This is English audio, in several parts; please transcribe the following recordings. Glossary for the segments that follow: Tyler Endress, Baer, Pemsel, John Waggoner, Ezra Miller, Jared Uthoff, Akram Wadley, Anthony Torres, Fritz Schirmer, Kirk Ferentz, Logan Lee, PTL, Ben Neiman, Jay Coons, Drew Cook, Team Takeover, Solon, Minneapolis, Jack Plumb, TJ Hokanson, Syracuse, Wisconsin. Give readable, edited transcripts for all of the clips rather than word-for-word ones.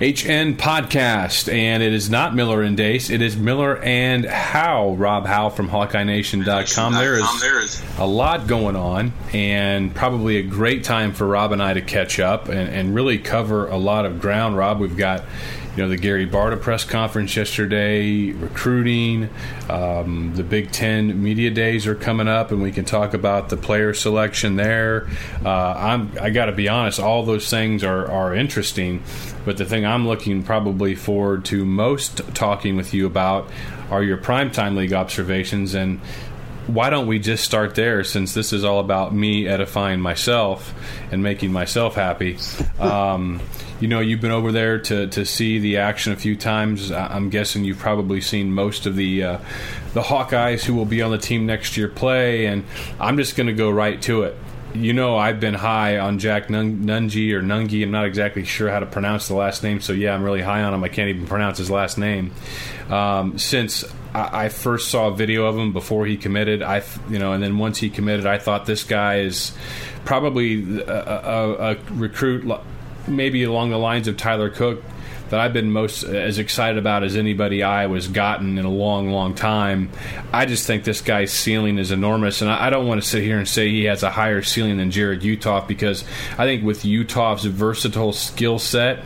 HN Podcast, and it is not Miller and Dace. It is Miller and Howe, Rob Howe from HawkeyeNation.com. There is a lot going on, and probably a great time for Rob and I to catch up and really cover a lot of ground. Rob, we've got the Gary Barta press conference yesterday, recruiting, the Big Ten media days are coming up, and we can talk about the player selection there. I got to be honest, all those things are interesting, but the thing I'm looking probably forward to most talking with you about are your primetime league observations, and why don't we just start there, since this is all about me edifying myself and making myself happy. You've been over there to see the action a few times. I'm guessing you've probably seen most of the Hawkeyes who will be on the team next year play, and I'm just going to go right to it. I've been high on Jack Nunge or Nunge. I'm not exactly sure how to pronounce the last name, so yeah, I'm really high on him. I can't even pronounce his last name. Since I first saw a video of him before he committed, and then once he committed, I thought this guy is probably a recruit, maybe along the lines of Tyler Cook, that I've been most as excited about as anybody I was gotten in a long, long time. I just think this guy's ceiling is enormous, and I don't want to sit here and say he has a higher ceiling than Jared Uthoff, because I think with Uthoff's versatile skill set,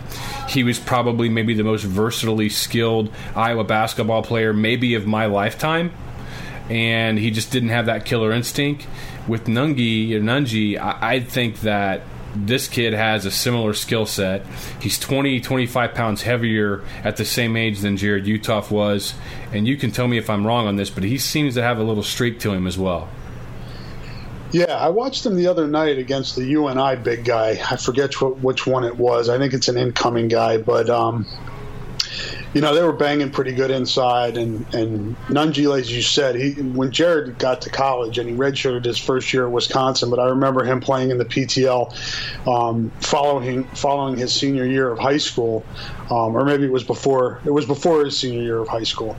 he was probably maybe the most versatilely skilled Iowa basketball player maybe of my lifetime, and he just didn't have that killer instinct. With Nunge, I think that this kid has a similar skill set. He's 25 pounds heavier at the same age than Jared Uthoff was. And you can tell me if I'm wrong on this, but he seems to have a little streak to him as well. Yeah, I watched him the other night against the UNI big guy. I forget which one it was. I think it's an incoming guy. But, they were banging pretty good inside. And Nunge, as you said, when Jared got to college, and he redshirted his first year at Wisconsin, but I remember him playing in the PTL following his senior year of high school, or maybe it was before his senior year of high school.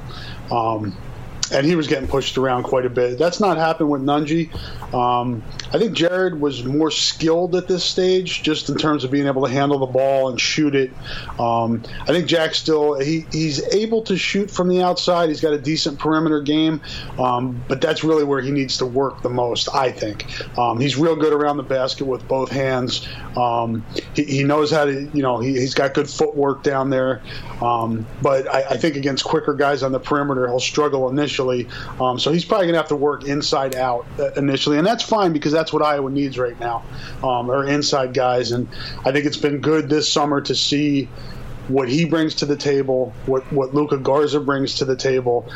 And he was getting pushed around quite a bit. That's not happened with Nunge. I think Jared was more skilled at this stage, just in terms of being able to handle the ball and shoot it. I think Jack still, he's able to shoot from the outside. He's got a decent perimeter game, but that's really where he needs to work the most, I think. He's real good around the basket with both hands. He knows how to, he's got good footwork down there. But I think against quicker guys on the perimeter, he'll struggle initially. So he's probably going to have to work inside out initially, and that's fine, because that's what Iowa needs right now, are inside guys. And I think it's been good this summer to see what he brings to the table, what Luka Garza brings to the table,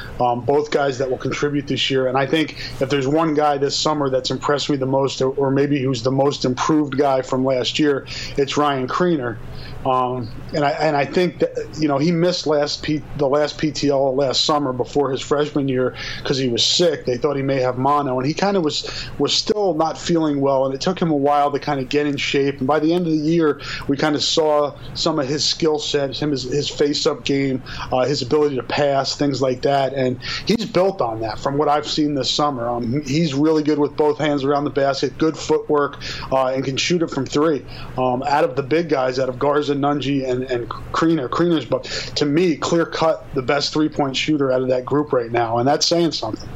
both guys that will contribute this year. And I think if there's one guy this summer that's impressed me the most, or maybe who's the most improved guy from last year, it's Ryan Kriener. And I think that, he missed the last PTL last summer before his freshman year because he was sick. They thought he may have mono, and he kind of was still not feeling well, and it took him a while to kind of get in shape. And by the end of the year, we kind of saw some of his skill set, his face-up game, his ability to pass, things like that. And he's built on that from what I've seen this summer. He's really good with both hands around the basket, good footwork, and can shoot it from three. Out of the big guys, out of Garza, Nunge, and Kriener's, but to me, clear cut the best 3-point shooter out of that group right now, and that's saying something.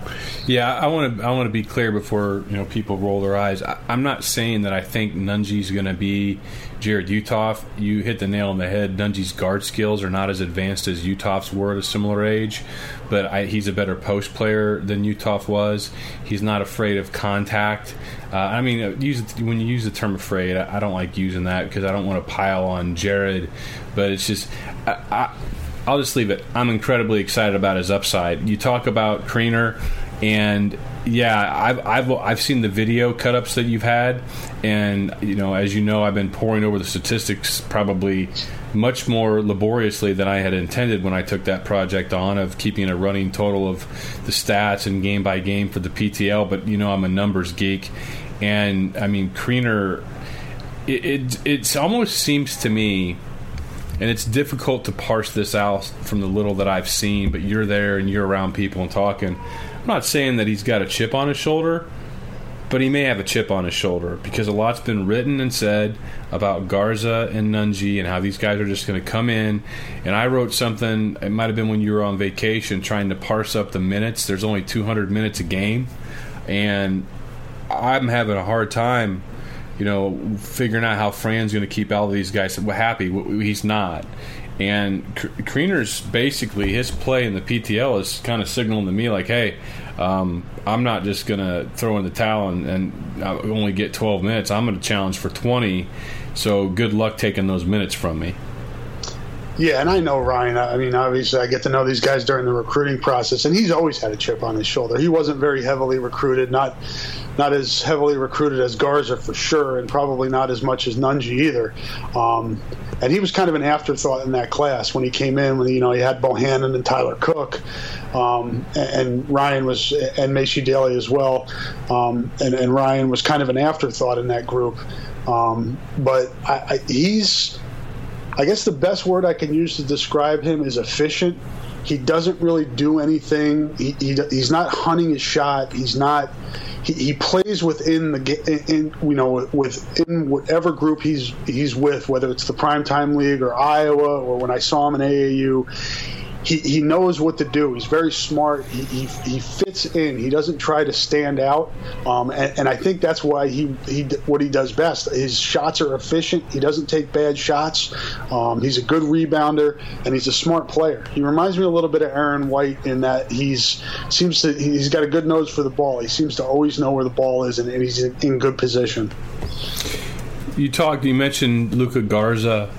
Yeah, I want to be clear before people roll their eyes. I'm not saying that I think Nunge's going to be Jared Uthoff. You hit the nail on the head. Nunge's guard skills are not as advanced as Uthoff's were at a similar age, but he's a better post player than Uthoff was. He's not afraid of contact. When you use the term afraid, I don't like using that because I don't want to pile on Jared, but it's just I'll just leave it. I'm incredibly excited about his upside. You talk about Kriener, and Yeah, I've seen the video cut-ups that you've had, and as you know, I've been poring over the statistics probably much more laboriously than I had intended when I took that project on, of keeping a running total of the stats and game by game for the PTL. But I'm a numbers geek, and I mean Kriener. It almost seems to me, and it's difficult to parse this out from the little that I've seen. But you're there and you're around people and talking. I'm not saying that he's got a chip on his shoulder, but he may have a chip on his shoulder because a lot's been written and said about Garza and Nunge and how these guys are just going to come in. And I wrote something, it might have been when you were on vacation, trying to parse up the minutes. There's only 200 minutes a game, and I'm having a hard time figuring out how Fran's going to keep all of these guys happy. He's not. And Kriener's basically, his play in the PTL is kind of signaling to me like, hey, I'm not just going to throw in the towel and only get 12 minutes. I'm going to challenge for 20, so good luck taking those minutes from me. Yeah, and I know Ryan. I mean, obviously, I get to know these guys during the recruiting process, and he's always had a chip on his shoulder. He wasn't very heavily recruited, not as heavily recruited as Garza for sure, and probably not as much as Nunge either. And he was kind of an afterthought in that class when he came in. When he had Bohannon and Tyler Cook, and Ryan was, and Macy Dailey as well, and Ryan was kind of an afterthought in that group. But he's. I guess the best word I can use to describe him is efficient. He doesn't really do anything. He's not hunting his shot. He's not. He plays within within whatever group he's with, whether it's the Primetime League or Iowa or when I saw him in AAU. He knows what to do. He's very smart. He fits in. He doesn't try to stand out, and I think that's why what he does best. His shots are efficient. He doesn't take bad shots. He's a good rebounder, and he's a smart player. He reminds me a little bit of Aaron White in that he's got a good nose for the ball. He seems to always know where the ball is, and he's in good position. You mentioned Luka Garza.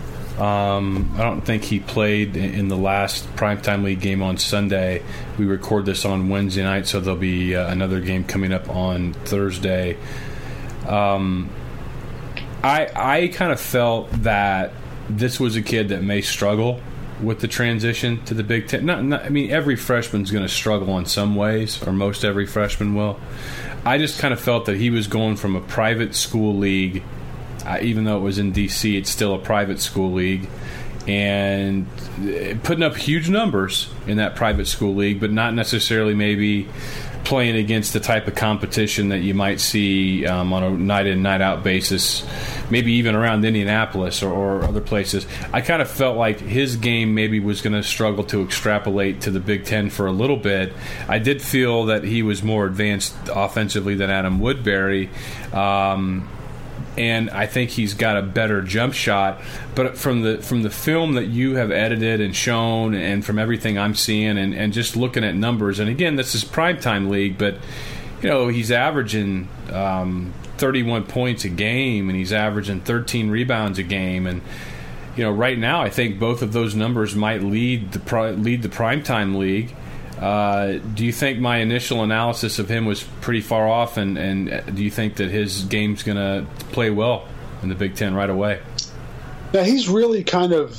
I don't think he played in the last Primetime League game on Sunday. We record this on Wednesday night, so there'll be another game coming up on Thursday. I kind of felt that this was a kid that may struggle with the transition to the Big Ten. Every freshman's going to struggle in some ways, or most every freshman will. I just kind of felt that he was going from a private school league. Even though it was in D.C., it's still a private school league. And putting up huge numbers in that private school league, but not necessarily maybe playing against the type of competition that you might see on a night-in, night-out basis, maybe even around Indianapolis or other places. I kind of felt like his game maybe was going to struggle to extrapolate to the Big Ten for a little bit. I did feel that he was more advanced offensively than Adam Woodbury. And I think he's got a better jump shot. But from the film that you have edited and shown and from everything I'm seeing and just looking at numbers, and again, this is Primetime League, but he's averaging 31 points a game, and he's averaging 13 rebounds a game. And right now I think both of those numbers might lead the Primetime League. Do you think my initial analysis of him was pretty far off, and do you think that his game's going to play well in the Big Ten right away? Yeah, he's really kind of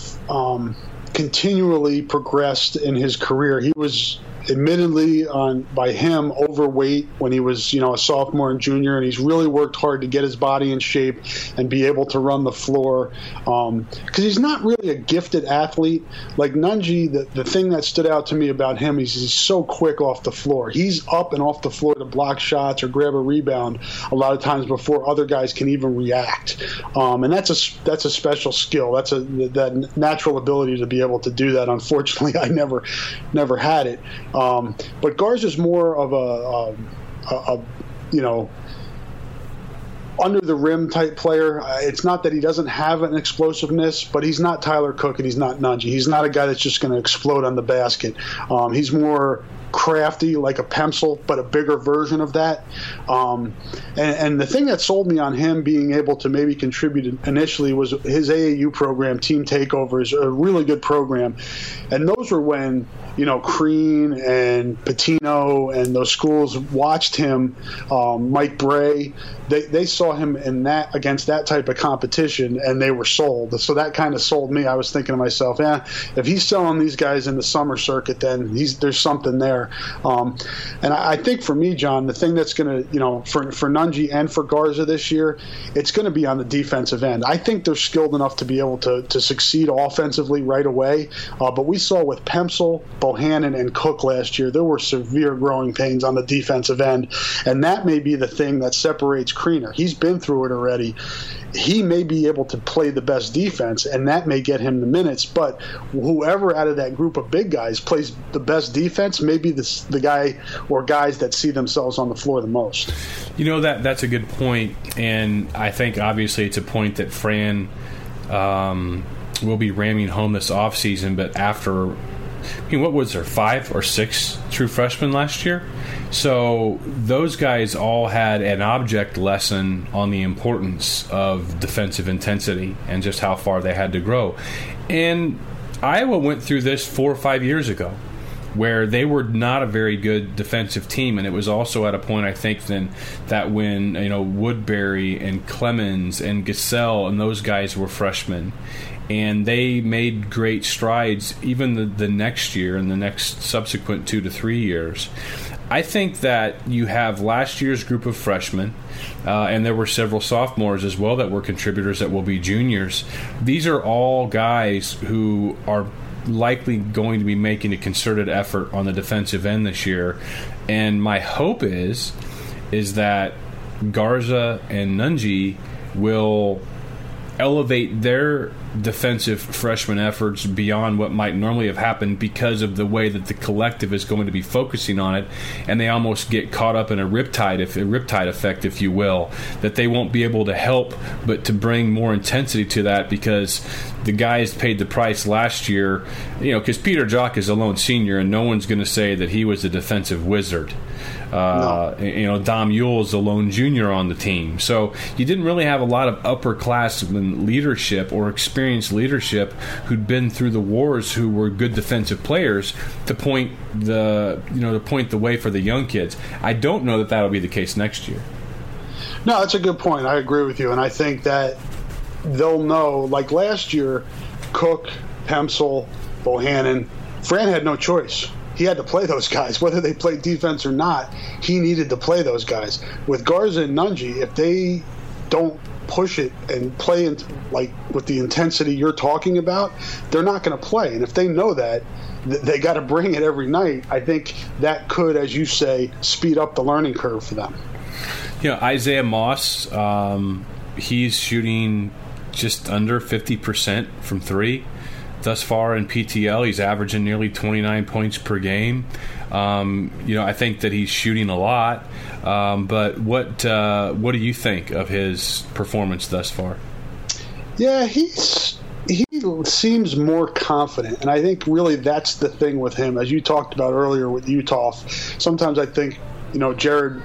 continually progressed in his career. He was admittedly overweight when he was a sophomore and junior, and he's really worked hard to get his body in shape and be able to run the floor, because he's not really a gifted athlete like Nunge. The thing that stood out to me about him is he's so quick off the floor. He's up and off the floor to block shots or grab a rebound a lot of times before other guys can even react, and that's a special skill. That's that natural ability to be able to do that. Unfortunately, I never had it. But Garza's more of a under the rim type player. It's not that he doesn't have an explosiveness, but he's not Tyler Cook and he's not Nunge. He's not a guy that's just going to explode on the basket. He's more crafty, like a Pemsel, but a bigger version of that. And the thing that sold me on him being able to maybe contribute initially was his AAU program, Team Takeover, is a really good program. And those were when you know, Crean and Patino and those schools watched him, Mike Bray, they saw him in that, against that type of competition, and they were sold. So that kind of sold me. I was thinking to myself, yeah, if he's selling these guys in the summer circuit, then there's something there. And I think for me, John, the thing that's going to, you know, for Nunge and for Garza this year, it's going to be on the defensive end. I think they're skilled enough to be able to succeed offensively right away. But we saw with Pemsel, Bohannon, and Cook last year, there were severe growing pains on the defensive end. And that may be the thing that separates Kriener. He's been through it already. He may be able to play the best defense, and that may get him the minutes. But whoever out of that group of big guys plays the best defense may be the guy or guys that see themselves on the floor the most. You know, that's a good point, and I think obviously it's a point that Fran will be ramming home this offseason. But after, I mean, what was there, 5 or 6 true freshmen last year? So those guys all had an object lesson on the importance of defensive intensity and just how far they had to grow. And Iowa went through this 4 or 5 years ago, where they were not a very good defensive team. And it was also at a point, I think, then that when, you know, Woodbury and Clemens and Gasell and those guys were freshmen, and they made great strides even the next year and the next subsequent 2 to 3 years. I think that you have last year's group of freshmen, and there were several sophomores as well that were contributors that will be juniors. These are all guys who are likely going to be making a concerted effort on the defensive end this year. And my hope is that Garza and Nunge will elevate their defensive freshman efforts beyond what might normally have happened because of the way that the collective is going to be focusing on it, and they almost get caught up in a riptide effect, if you will, that they won't be able to help but to bring more intensity to that because the guys paid the price last year, you know, because Peter Jok is a lone senior and no one's going to say that he was a defensive wizard. No. You know, Dom Uhl is the lone junior on the team. So you didn't really have a lot of upperclassmen leadership or experienced leadership who'd been through the wars, who were good defensive players to point the way for the young kids. I don't know that that'll be the case next year. No, that's a good point. I agree with you. And I think that they'll know, like last year, Cook, Pemsel, Bohannon, Fran had no choice. He had to play those guys. Whether they played defense or not, he needed to play those guys. With Garza and Nunge, if they don't push it and play like with the intensity you're talking about, they're not going to play. And if they know that, they got to bring it every night. I think that could, as you say, speed up the learning curve for them. You know, Isaiah Moss, he's shooting just under 50% from three. Thus far in PTL, he's averaging nearly 29 points per game. You know, I think that he's shooting a lot. But what do you think of his performance thus far? Yeah, he seems more confident, and I think really that's the thing with him. As you talked about earlier with Uthoff, sometimes I think, you know, Jared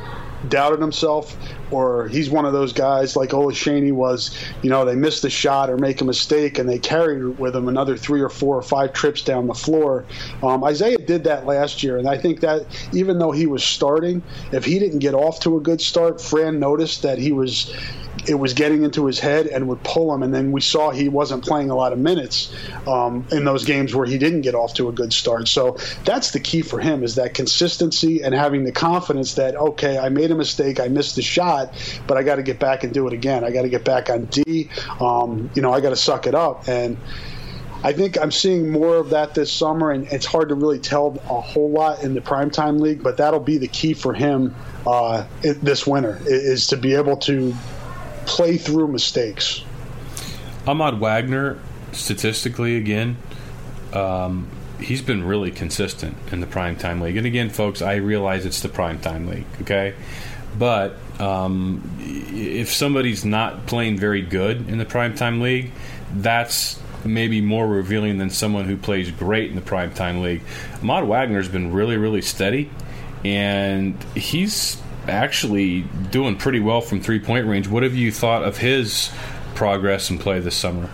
doubted himself, or he's one of those guys like Olashaney was, you know, they missed the shot or make a mistake and they carried with him another 3 or 4 or 5 trips down the floor. Isaiah did that last year, and I think that even though he was starting, if he didn't get off to a good start, Fran noticed that it was getting into his head and would pull him, and then we saw he wasn't playing a lot of minutes in those games where he didn't get off to a good start. So that's the key for him, is that consistency and having the confidence that, okay, I made a mistake, I missed the shot, but I got to get back and do it again. I got to get back on D. You know, I got to suck it up. And I think I'm seeing more of that this summer, and it's hard to really tell a whole lot in the primetime league, but that'll be the key for him this winter, is to be able to play through mistakes. Ahmad Wagner, statistically, again, he's been really consistent in the primetime league. And again, folks, I realize it's the primetime league, okay? But if somebody's not playing very good in the primetime league, that's maybe more revealing than someone who plays great in the primetime league. Ahmad Wagner's been really, really steady, and he's actually doing pretty well from 3-point range. What have you thought of his progress and play this summer?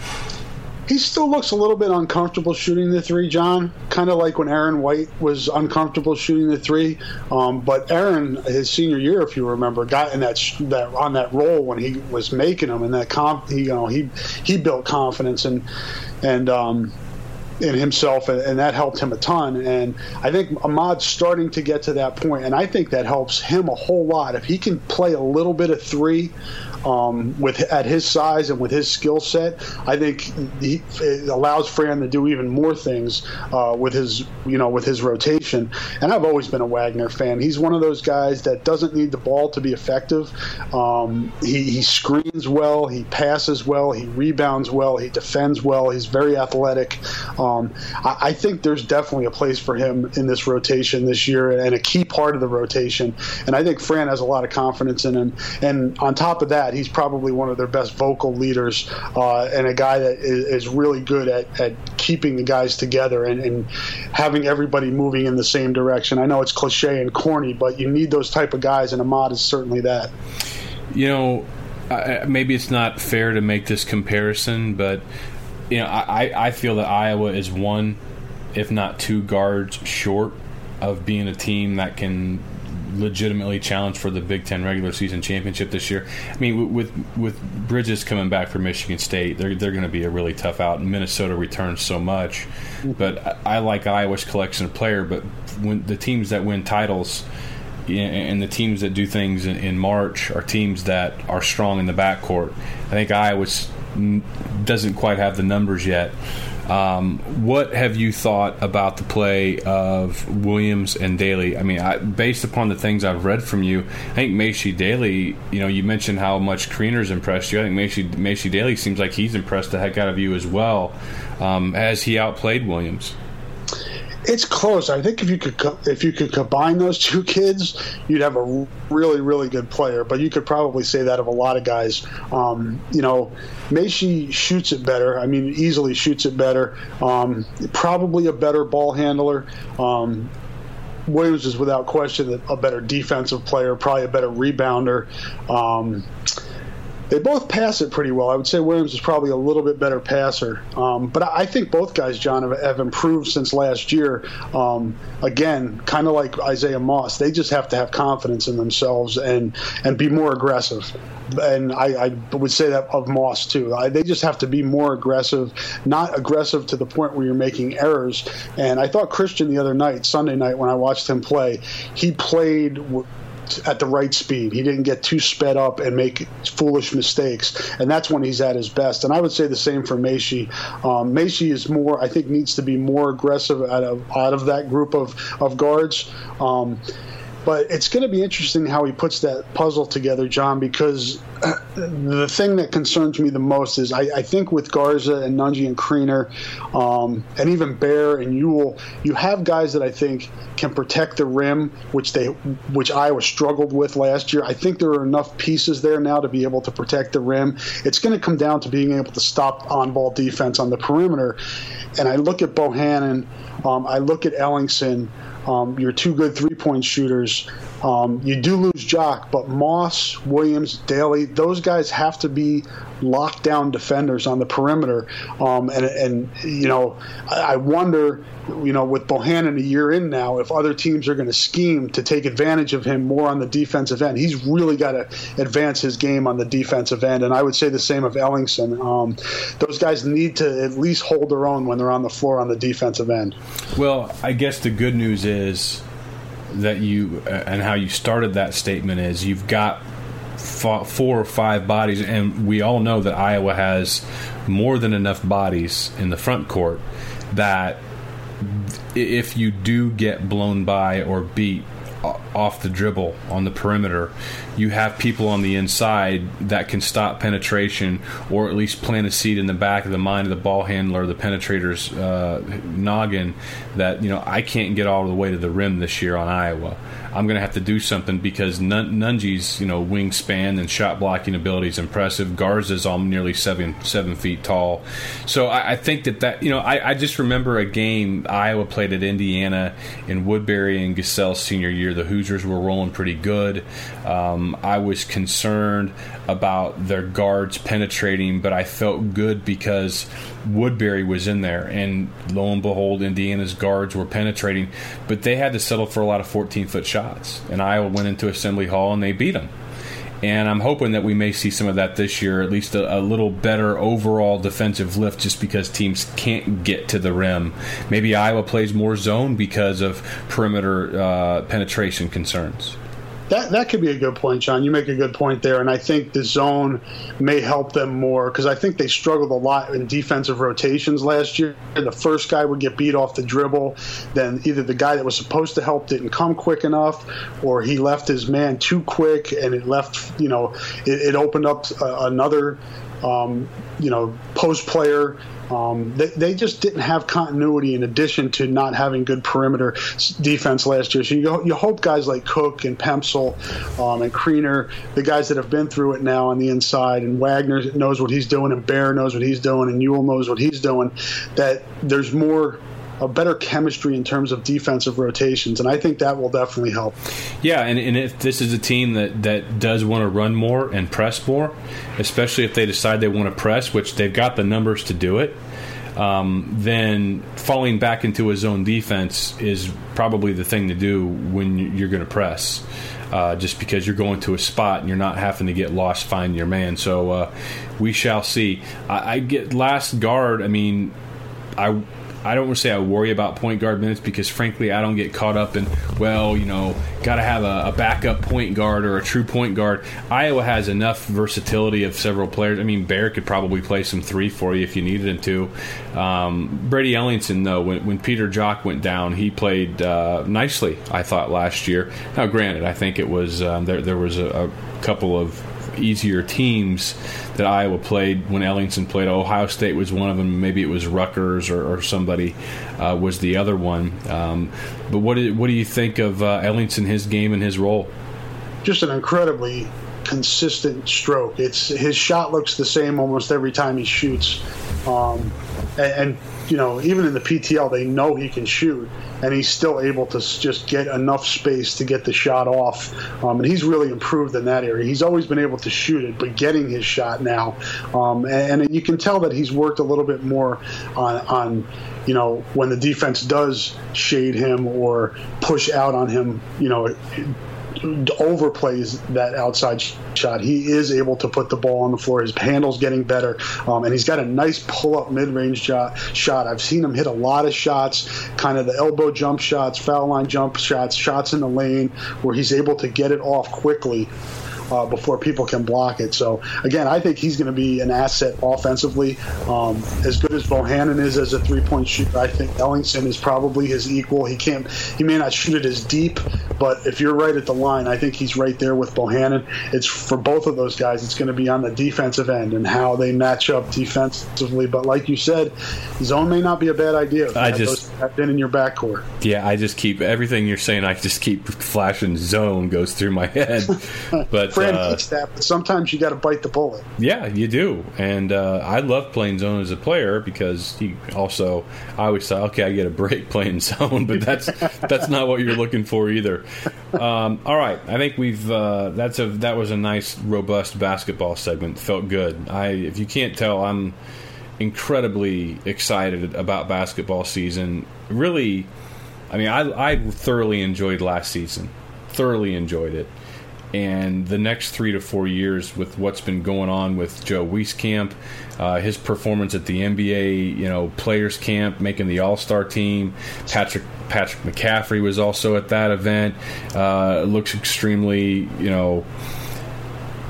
He still looks a little bit uncomfortable shooting the three, John, kind of like when Aaron White was uncomfortable shooting the three. But Aaron, his senior year, if you remember, got in that on that roll when he was making them, and that he built confidence and in himself, and that helped him a ton. And I think Ahmad's starting to get to that point, and I think that helps him a whole lot. If he can play a little bit of three with at his size and with his skill set, I think it allows Fran to do even more things with his rotation. And I've always been a Wagner fan. He's one of those guys that doesn't need the ball to be effective. He screens well, he passes well, he rebounds well, he defends well, he's very athletic. I think there's definitely a place for him in this rotation this year and a key part of the rotation. And I think Fran has a lot of confidence in him. And on top of that, he's probably one of their best vocal leaders and a guy that is really good at keeping the guys together and having everybody moving in the same direction. I know it's cliche and corny, but you need those type of guys, and Ahmad is certainly that. You know, maybe it's not fair to make this comparison, but you know, I feel that Iowa is one, if not two, guards short of being a team that can legitimately challenge for the Big Ten regular season championship this year. I mean, with Bridges coming back from Michigan State, they're going to be a really tough out. Minnesota returns so much, but I like Iowa's collection of player. But when the teams that win titles and the teams that do things in March are teams that are strong in the backcourt. I think Iowa's doesn't quite have the numbers yet. What have you thought about the play of Williams and Dailey? I mean, based upon the things I've read from you, I think Macy Dailey, you know, you mentioned how much Kriener's impressed you. I think Macy Dailey seems like he's impressed the heck out of you as well. As he outplayed Williams? It's close. I think if you could combine those two kids, you'd have a really, really good player. But you could probably say that of a lot of guys. You know, Macy shoots it better. I mean, easily shoots it better. Probably a better ball handler. Williams is without question a better defensive player, probably a better rebounder. They both pass it pretty well. I would say Williams is probably a little bit better passer. But I think both guys, John, have improved since last year. Again, kind of like Isaiah Moss, they just have to have confidence in themselves and be more aggressive. And I would say that of Moss, too. They just have to be more aggressive, not aggressive to the point where you're making errors. And I thought Christian the other night, Sunday night, when I watched him play, he played at the right speed. He didn't get too sped up and make foolish mistakes, and that's when he's at his best. And I would say the same for Macy. Macy is more, I think, needs to be more aggressive out of that group of guards. But it's going to be interesting how he puts that puzzle together, John, because the thing that concerns me the most is I think with Garza and Nunge and Kriener and even Baer and Uhl, you have guys that I think can protect the rim, which Iowa struggled with last year. I think there are enough pieces there now to be able to protect the rim. It's going to come down to being able to stop on-ball defense on the perimeter. And I look at Bohannon, I look at Ellingson, you're two good three-point shooters. You do lose Jok, but Moss, Williams, Dailey, those guys have to be lockdown defenders on the perimeter. You know, I wonder, you know, with Bohannon a year in now, if other teams are going to scheme to take advantage of him more on the defensive end. He's really got to advance his game on the defensive end, and I would say the same of Ellingson. Those guys need to at least hold their own when they're on the floor on the defensive end. Well, I guess the good news is that you and how you started that statement is you've got four or five bodies, and we all know that Iowa has more than enough bodies in the front court that if you do get blown by or beat off the dribble on the perimeter, you have people on the inside that can stop penetration or at least plant a seed in the back of the mind of the ball handler, the penetrator's noggin, that, you know, I can't get all the way to the rim this year on Iowa. I'm going to have to do something because Nunge's, you know, wingspan and shot blocking ability is impressive. Garza's all nearly seven feet tall. So I think that you know, I just remember a game Iowa played at Indiana in Woodbury and Gassell's senior year. year. The Hoosiers were rolling pretty good. I was concerned about their guards penetrating, but I felt good because Woodbury was in there, and lo and behold, Indiana's guards were penetrating, but they had to settle for a lot of 14-foot shots, and Iowa went into Assembly Hall and they beat them. And I'm hoping that we may see some of that this year, at least a little better overall defensive lift just because teams can't get to the rim. Maybe Iowa plays more zone because of perimeter penetration concerns. That could be a good point, John. You make a good point there, and I think the zone may help them more because I think they struggled a lot in defensive rotations last year. The first guy would get beat off the dribble, then either the guy that was supposed to help didn't come quick enough, or he left his man too quick, and it left, it opened up another, post player. They just didn't have continuity in addition to not having good perimeter defense last year. So you hope guys like Cook and Pemsel and Kriener, the guys that have been through it now on the inside, and Wagner knows what he's doing, and Baer knows what he's doing, and Uhl knows what he's doing, that there's a better chemistry in terms of defensive rotations, and I think that will definitely help. Yeah, and if this is a team that does want to run more and press more, especially if they decide they want to press, which they've got the numbers to do it, then falling back into a zone defense is probably the thing to do when you're going to press, just because you're going to a spot and you're not having to get lost finding your man. So we shall see. I get last guard. I mean, I don't want to say I worry about point guard minutes because, frankly, I don't get caught up in, got to have a backup point guard or a true point guard. Iowa has enough versatility of several players. I mean, Baer could probably play some three for you if you needed him to. Brady Ellingson, though, when Peter Jok went down, he played nicely, I thought, last year. Now, granted, I think it was there was a couple of easier teams that Iowa played when Ellingson played. Ohio State was one of them. Maybe it was Rutgers or somebody was the other one. But what do you think of Ellingson, his game and his role? Just an incredibly consistent stroke. His shot looks the same almost every time he shoots. And even in the PTL, they know he can shoot, and he's still able to just get enough space to get the shot off. And he's really improved in that area. He's always been able to shoot it, but getting his shot now. And you can tell that he's worked a little bit more on when the defense does shade him or push out on him, overplays that outside shot. He is able to put the ball on the floor. His handle's getting better, and he's got a nice pull-up mid-range shot. I've seen him hit a lot of shots, kind of the elbow jump shots, foul line jump shots, shots in the lane where he's able to get it off quickly before people can block it. So, again, I think he's going to be an asset offensively. As good as Bohannon is as a three-point shooter, I think Ellingson is probably his equal. He may not shoot it as deep, but if you're right at the line, I think he's right there with Bohannon. It's for both of those guys, it's going to be on the defensive end and how they match up defensively. But like you said, zone may not be a bad idea. I've been in your backcourt. Yeah, I just keep everything you're saying. I just keep flashing zone goes through my head. But but sometimes you got to bite the bullet. Yeah, you do. And I love playing zone as a player because I always thought, okay, I get a break playing zone, but that's not what you're looking for either. All right, I think we've that was a nice, robust basketball segment. Felt good. If you can't tell, I'm incredibly excited about basketball season. Really, I mean, I thoroughly enjoyed last season. Thoroughly enjoyed it. And the next 3 to 4 years with what's been going on with Joe Wieskamp, his performance at the NBA, players camp, making the All-Star team. Patrick McCaffrey was also at that event. Looks extremely,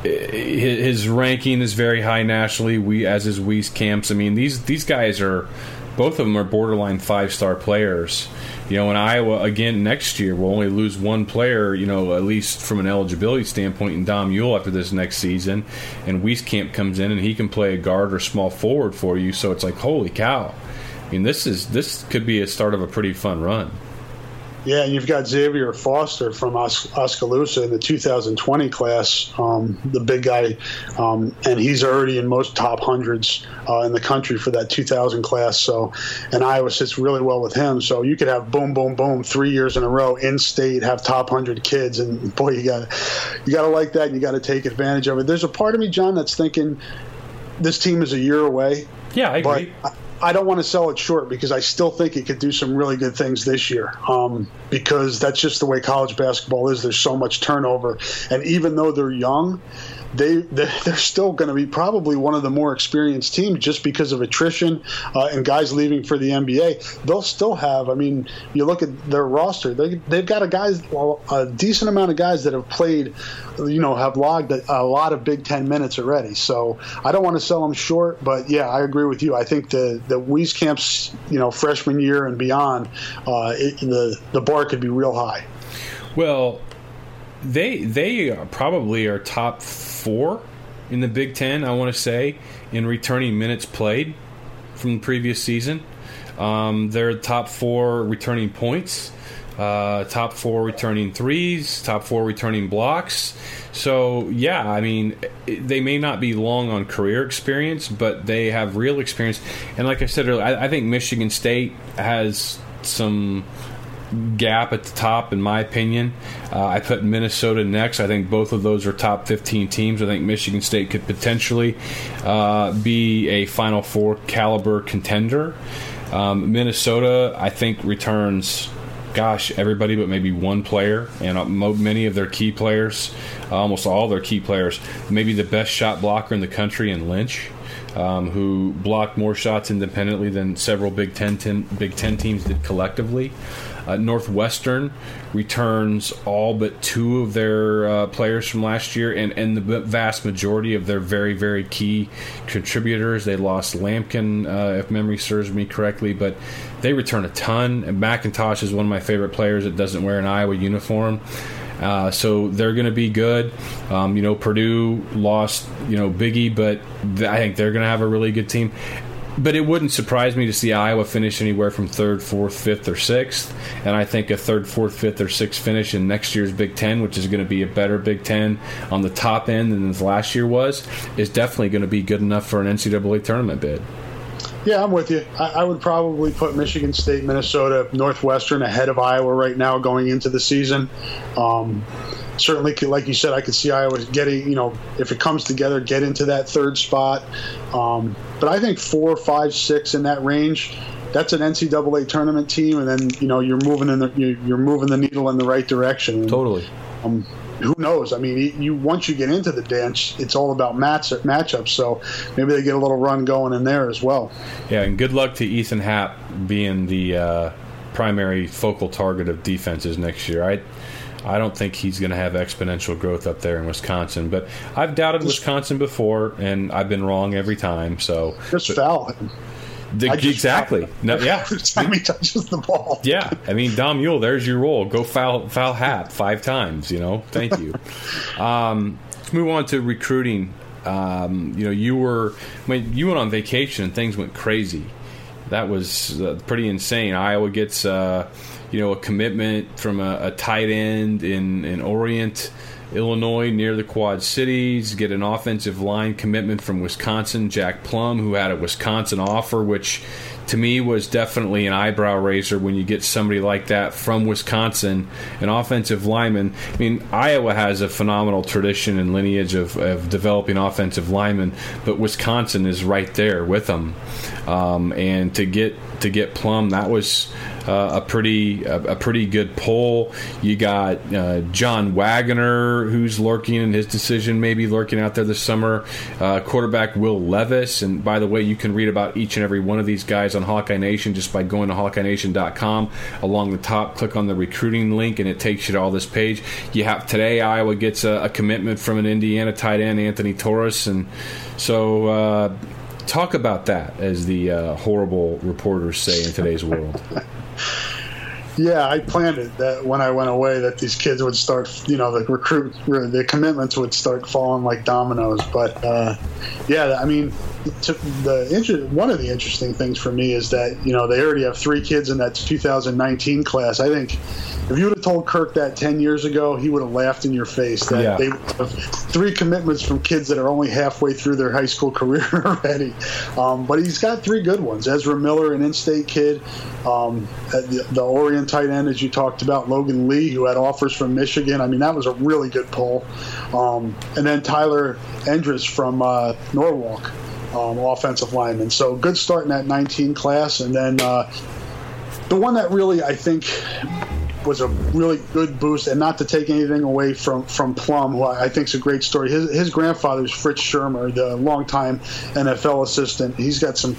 his ranking is very high nationally. As is Wieskamp's. I mean, these guys are. Both of them are borderline five-star players. In Iowa, again, next year, will only lose one player, at least from an eligibility standpoint, in Dom Uhl after this next season. And Wieskamp comes in, and he can play a guard or small forward for you. So it's like, holy cow. I mean, this could be a start of a pretty fun run. Yeah, and you've got Xavier Foster from Oskaloosa in the 2020 class, the big guy, and he's already in most top hundreds in the country for that 2000 class. So, and Iowa sits really well with him. So you could have boom, boom, boom, 3 years in a row in state, have top 100 kids, and boy, you got to like that, and you got to take advantage of it. There's a part of me, John, that's thinking this team is a year away. Yeah, I agree. But I don't want to sell it short because I still think it could do some really good things this year, because that's just the way college basketball is. There's so much turnover. And even though they're young, they're still going to be probably one of the more experienced teams just because of attrition and guys leaving for the NBA. They'll still have, I mean, you look at their roster, they've got a decent amount of guys that have played, have logged a lot of Big Ten minutes already. So I don't want to sell them short, but yeah, I agree with you. I think the Wieskamp's, freshman year and beyond, the bar could be real high. Well, they probably are top four in the Big Ten, I want to say, in returning minutes played from the previous season. They're top four returning points, top four returning threes, top four returning blocks. So, yeah, I mean, they may not be long on career experience, but they have real experience. And like I said earlier, I think Michigan State has some gap at the top, in my opinion. I put Minnesota next. I think both of those are top 15 teams. I think Michigan State could potentially be a Final Four caliber contender. Minnesota, I think, returns, everybody but maybe one player, and many of their key players, almost all their key players, maybe the best shot blocker in the country in Lynch, who blocked more shots independently than several Big Ten teams did collectively. Northwestern returns all but two of their players from last year and the vast majority of their very, very key contributors. They lost Lampkin, if memory serves me correctly, but they return a ton. And McIntosh is one of my favorite players that doesn't wear an Iowa uniform. So they're going to be good. Purdue lost, Biggie, but I think they're going to have a really good team. But it wouldn't surprise me to see Iowa finish anywhere from 3rd, 4th, 5th, or 6th. And I think a 3rd, 4th, 5th, or 6th finish in next year's Big Ten, which is going to be a better Big Ten on the top end than this last year was, is definitely going to be good enough for an NCAA tournament bid. Yeah, I'm with you. I would probably put Michigan State, Minnesota, Northwestern ahead of Iowa right now going into the season. Certainly, like you said, I could see Iowa getting, if it comes together, get into that third spot. But I think 4, 5, 6 in that range, that's an NCAA tournament team, and then you're moving the needle in the right direction. Totally. Who knows? I mean, once you get into the dance, it's all about matchups. So maybe they get a little run going in there as well. Yeah, and good luck to Ethan Happ being the primary focal target of defenses next year. I don't think he's going to have exponential growth up there in Wisconsin. But I've doubted Wisconsin before, and I've been wrong every time. So just foul him. Exactly. No, yeah. Every time he touches the ball. Yeah. I mean, Dom Uhl, there's your role. Go foul Happ 5 times. Thank you. Let's move on to recruiting. You went on vacation and things went crazy. That was pretty insane. Iowa gets a commitment from a tight end in Orient, Illinois, near the Quad Cities. Get an offensive line commitment from Wisconsin, Jack Plumb, who had a Wisconsin offer, which to me was definitely an eyebrow raiser when you get somebody like that from Wisconsin, an offensive lineman. I mean, Iowa has a phenomenal tradition and lineage of developing offensive linemen, but Wisconsin is right there with them. And to get Plumb, that was a pretty good pull. You got John Waggoner, who's lurking in his decision, maybe lurking out there this summer. Quarterback Will Levis, and by the way, you can read about each and every one of these guys on Hawkeye Nation just by going to HawkeyeNation.com. Along the top, click on the recruiting link, and it takes you to all this page. You have today, Iowa gets a commitment from an Indiana tight end, Anthony Torres, and so. Talk about that, as the horrible reporters say in today's world. Yeah, I planned it that when I went away that these kids would start, the commitments would start falling like dominoes. But, I mean – one of the interesting things for me is that, you know, they already have three kids in that 2019 class. I think if you would have told Kirk that 10 years ago, he would have laughed in your face that they have three commitments from kids that are only halfway through their high school career already. But he's got three good ones. Ezra Miller, an in-state kid, the Orion tight end, as you talked about, Logan Lee, who had offers from Michigan. I mean, that was a really good pull. And then Tyler Endress from Norwalk. Offensive lineman. So good start in that 19 class. And then the one that really, I think, was a really good boost, and not to take anything away from Plumb, who I think is a great story. His grandfather's Fritz Schirmer, the longtime NFL assistant. He's got some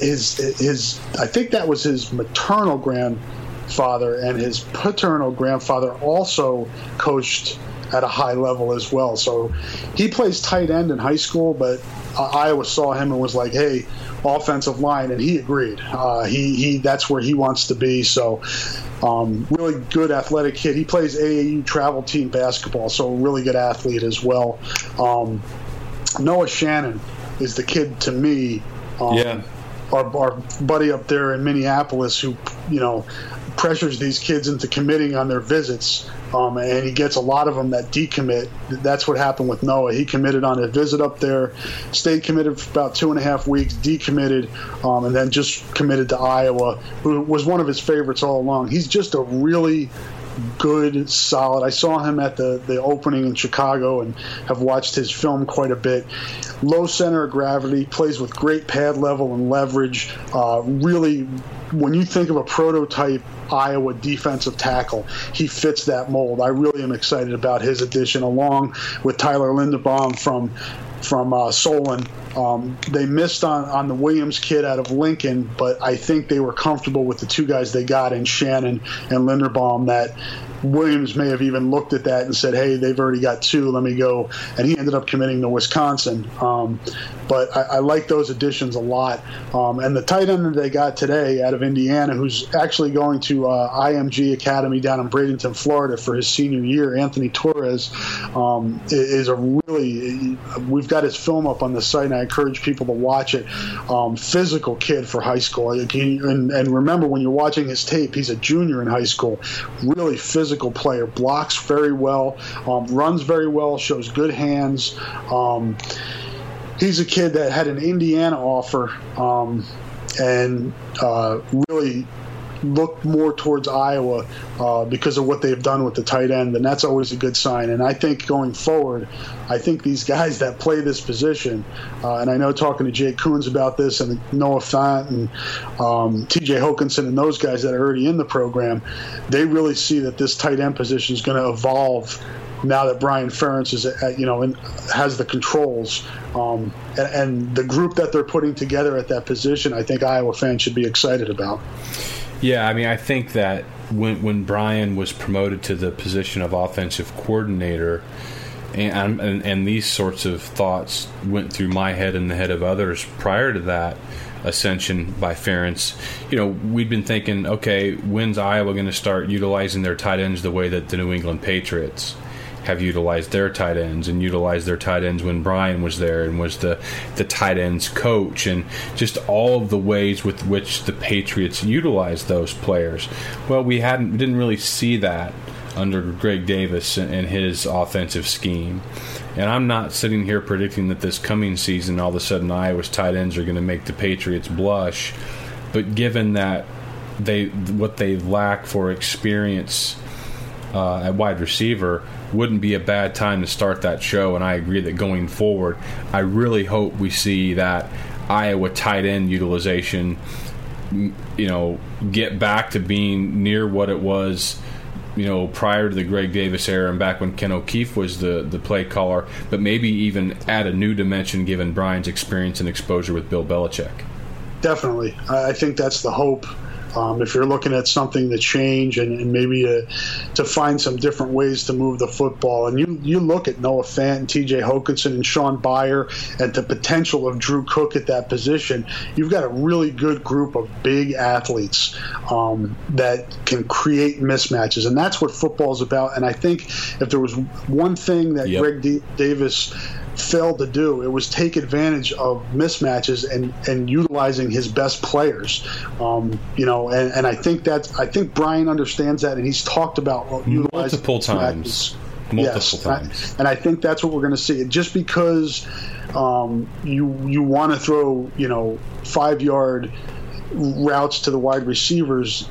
his I think that was his maternal grandfather, and his paternal grandfather also coached at a high level as well. So he plays tight end in high school, but Iowa saw him and was like, hey, offensive line, and he agreed. He that's where he wants to be. So really good athletic kid. He plays AAU travel team basketball, so a really good athlete as well. Noah Shannon is the kid to me, our buddy up there in Minneapolis, who, you know, pressures these kids into committing on their visits, and he gets a lot of them that decommit. That's what happened with Noah. He committed on a visit up there, stayed committed for about 2.5 weeks, decommitted, and then just committed to Iowa, who was one of his favorites all along. He's just a really good, solid. I saw him at the opening in Chicago and have watched his film quite a bit. Low center of gravity, plays with great pad level and leverage. Really, when you think of a prototype Iowa defensive tackle, he fits that mold. I really am excited about his addition, along with Tyler Linderbaum from Solon. They missed on the Williams kid out of Lincoln, but I think they were comfortable with the two guys they got in Shannon and Linderbaum, that Williams may have even looked at that and said, hey, they've already got two, let me go. And he ended up committing to Wisconsin. But I like those additions a lot. And the tight end that they got today out of Indiana, who's actually going to IMG Academy down in Bradenton, Florida for his senior year, Anthony Torres, is a really – we've got his film up on the site, and I encourage people to watch it. Physical kid for high school. And remember, when you're watching his tape, he's a junior in high school. Really physical player, blocks very well, runs very well, shows good hands. He's a kid that had an Indiana offer, and really looked more towards Iowa because of what they've done with the tight end, and that's always a good sign. And I think going forward, I think these guys that play this position, and I know talking to Jay Coons about this, and Noah Fant and TJ Hokanson and those guys that are already in the program, they really see that this tight end position is going to evolve now that Brian Ferentz is, has the controls, and the group that they're putting together at that position, I think Iowa fans should be excited about. Yeah, I mean, I think that when Brian was promoted to the position of offensive coordinator, and these sorts of thoughts went through my head and the head of others prior to that ascension by Ferentz, you know, we'd been thinking, okay, when's Iowa going to start utilizing their tight ends the way that the New England Patriots have utilized their tight ends, and utilized their tight ends when Brian was there and was the tight ends coach, and just all of the ways with which the Patriots utilized those players. Well, we didn't really see that under Greg Davis and his offensive scheme. And I'm not sitting here predicting that this coming season all of a sudden Iowa's tight ends are going to make the Patriots blush, but given that what they lack for experience at wide receiver, wouldn't be a bad time to start that show. And I agree that going forward, I really hope we see that Iowa tight end utilization, you know, get back to being near what it was, you know, prior to the Greg Davis era and back when Ken O'Keefe was the play caller, but maybe even add a new dimension given Brian's experience and exposure with Bill Belichick. Definitely. I think that's the hope. If you're looking at something to change and maybe to find some different ways to move the football, and you look at Noah Fant and TJ Hokanson and Sean Baer and the potential of Drew Cook at that position, you've got a really good group of big athletes that can create mismatches, and that's what football's about. And I think if there was one thing that Greg Davis failed to do. It was take advantage of mismatches and utilizing his best players, and I think Brian understands that, and he's talked about utilizing multiple times. And I think that's what we're going to see. Just because you want to throw 5-yard routes to the wide receivers,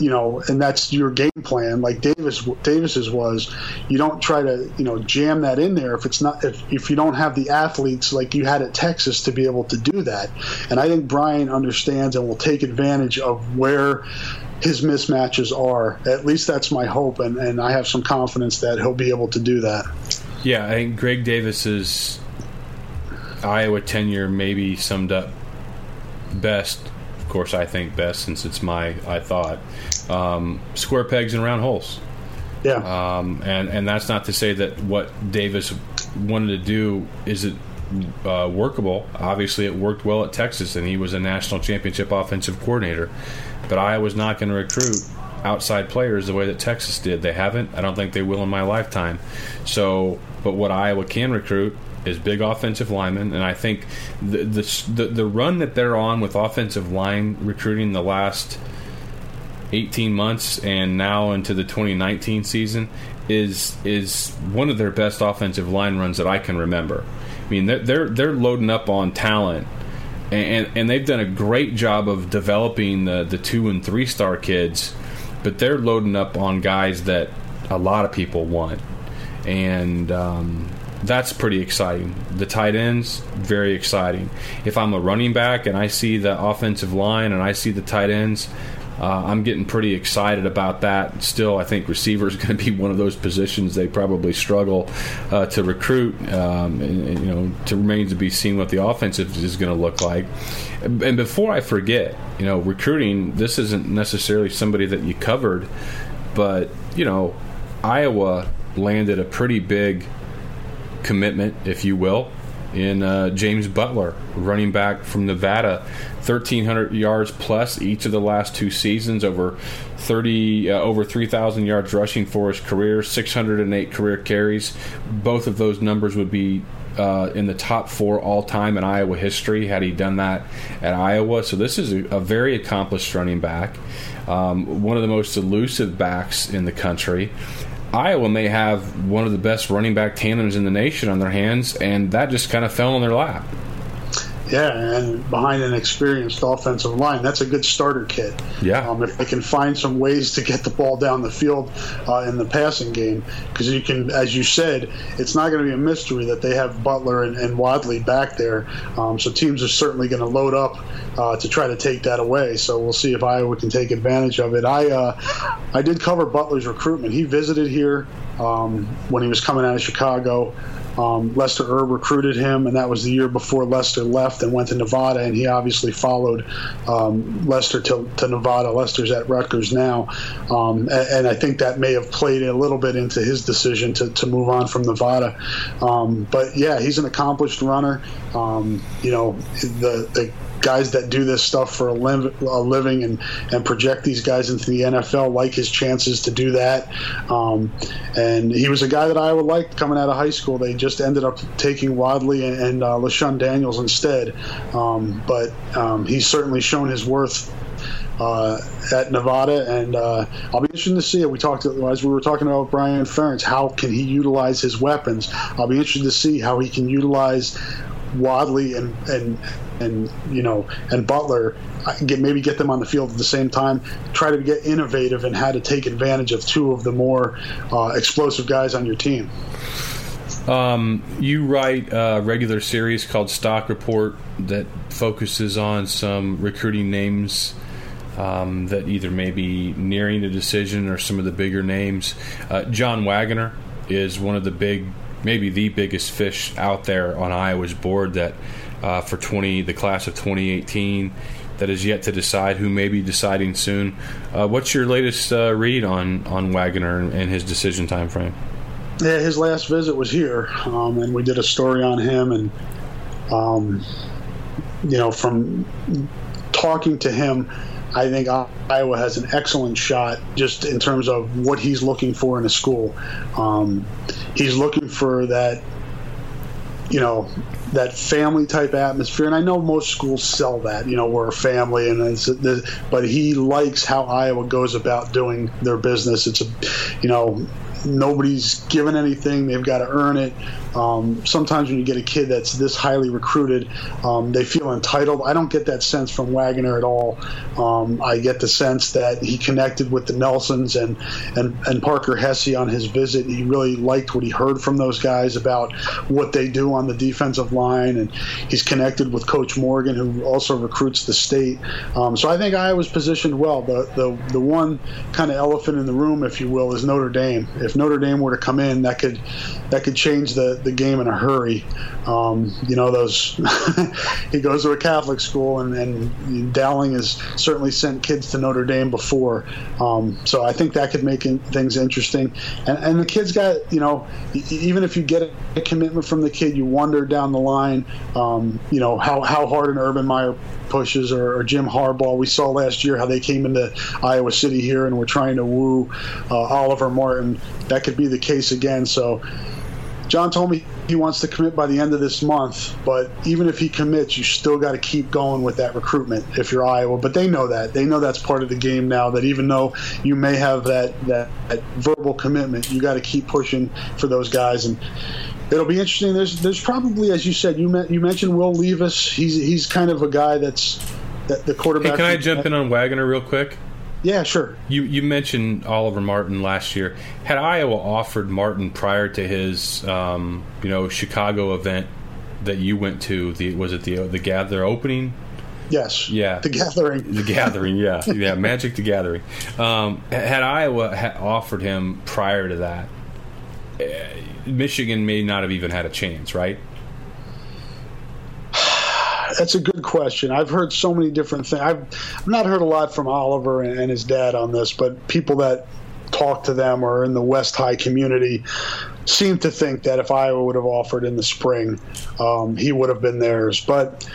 and that's your game plan, like Davis's was, you don't try to jam that in there if it's not, if you don't have the athletes like you had at Texas to be able to do that. And I think Brian understands and will take advantage of where his mismatches are. At least that's my hope, and I have some confidence that he'll be able to do that. Yeah, I think Greg Davis's Iowa tenure maybe summed up best. Of course, I think best, since it's square pegs and round holes. Yeah. And that's not to say that what Davis wanted to do isn't workable. Obviously, it worked well at Texas, and he was a national championship offensive coordinator. But Iowa's not going to recruit outside players the way that Texas did. They haven't. I don't think they will in my lifetime. So, but what Iowa can recruit is big offensive linemen, and I think the run that they're on with offensive line recruiting the last 18 months and now into the 2019 season is one of their best offensive line runs that I can remember. I mean, they're loading up on talent, and they've done a great job of developing the 2- and 3-star kids, but they're loading up on guys that a lot of people want, and that's pretty exciting. The tight ends, very exciting. If I'm a running back and I see the offensive line and I see the tight ends, I'm getting pretty excited about that. Still, I think receiver is going to be one of those positions they probably struggle to recruit. To remain to be seen what the offensive is going to look like. And before I forget, recruiting, this isn't necessarily somebody that you covered, but, Iowa landed a pretty big commitment, if you will, in James Butler, running back from Nevada, 1,300 yards plus each of the last two seasons, over 3,000 yards rushing for his career, 608 career carries. Both of those numbers would be in the top 4 all-time in Iowa history had he done that at Iowa. So this is a very accomplished running back, one of the most elusive backs in the country. Iowa may have one of the best running back tandems in the nation on their hands, and that just kind of fell on their lap. Yeah, and behind an experienced offensive line, that's a good starter kit. Yeah. If they can find some ways to get the ball down the field in the passing game, because you can, as you said, it's not going to be a mystery that they have Butler and Wadley back there. So teams are certainly going to load up to try to take that away. So we'll see if Iowa can take advantage of it. I did cover Butler's recruitment. He visited here when he was coming out of Chicago. Lester Erb recruited him, and that was the year before Lester left and went to Nevada, and he obviously followed Lester to Nevada. Lester's at Rutgers now, and I think that may have played a little bit into his decision to move on from Nevada. But yeah, he's an accomplished runner. The guys that do this stuff for a living and project these guys into the NFL like his chances to do that. And he was a guy that Iowa liked coming out of high school. They just ended up taking Wadley and LaShawn Daniels instead. But he's certainly shown his worth at Nevada, and I'll be interested to see it. As we were talking about Brian Ferentz, how can he utilize his weapons? I'll be interested to see how he can utilize Wadley and Butler, get them on the field at the same time, try to get innovative in how to take advantage of two of the more explosive guys on your team. You write a regular series called Stock Report that focuses on some recruiting names that either may be nearing a decision or some of the bigger names. John Waggoner is one of the big, maybe the biggest fish out there on Iowa's board that the class of 2018 that is yet to decide, who may be deciding soon. What's your latest read on Waggoner and his decision time frame? Yeah, his last visit was here, and we did a story on him, and from talking to him, I think Iowa has an excellent shot just in terms of what he's looking for in a school. He's looking for that you know, that family type atmosphere. And I know most schools sell that, you know, we're a family, and but he likes how Iowa goes about doing their business. It's a, you know, nobody's given anything, they've got to earn it. Sometimes when you get a kid that's this highly recruited, they feel entitled. I don't get that sense from Waggoner at all. I get the sense that he connected with the Nelsons and Parker Hesse on his visit. He really liked what he heard from those guys about what they do on the defensive line, and he's connected with Coach Morgan, who also recruits the state. So I think Iowa's positioned well. The one kind of elephant in the room, if you will, is Notre Dame. If Notre Dame were to come in, that could change the game in a hurry. You know, those he goes to a Catholic school, and Dowling has certainly sent kids to Notre Dame before. So I think that could make things interesting. And the kid's got, you know, even if you get a commitment from the kid, you wonder down the line, you know, how hard an Urban Meyer pushes or Jim Harbaugh. We saw last year how they came into Iowa City here and were trying to woo Oliver Martin. That could be the case again. So John told me he wants to commit by the end of this month, but even if he commits, you still got to keep going with that recruitment if you're Iowa. But they know that. They know that's part of the game now, that even though you may have that verbal commitment, you got to keep pushing for those guys. And it'll be interesting. There's probably, as you said, you mentioned Will Levis. He's kind of a guy that's the quarterback. Hey, can I jump in on Waggoner real quick? Yeah, sure. You mentioned Oliver Martin last year. Had Iowa offered Martin prior to his, you know, Chicago event that you went to, was it the Gather opening? Yes. Yeah. The Gathering. The Gathering, yeah. Yeah, Magic the Gathering. Had Iowa offered him prior to that, Michigan may not have even had a chance, right? That's a good question. I've heard so many different things. I've not heard a lot from Oliver and his dad on this, but people that talk to them or in the West High community seem to think that if Iowa would have offered in the spring, he would have been theirs. But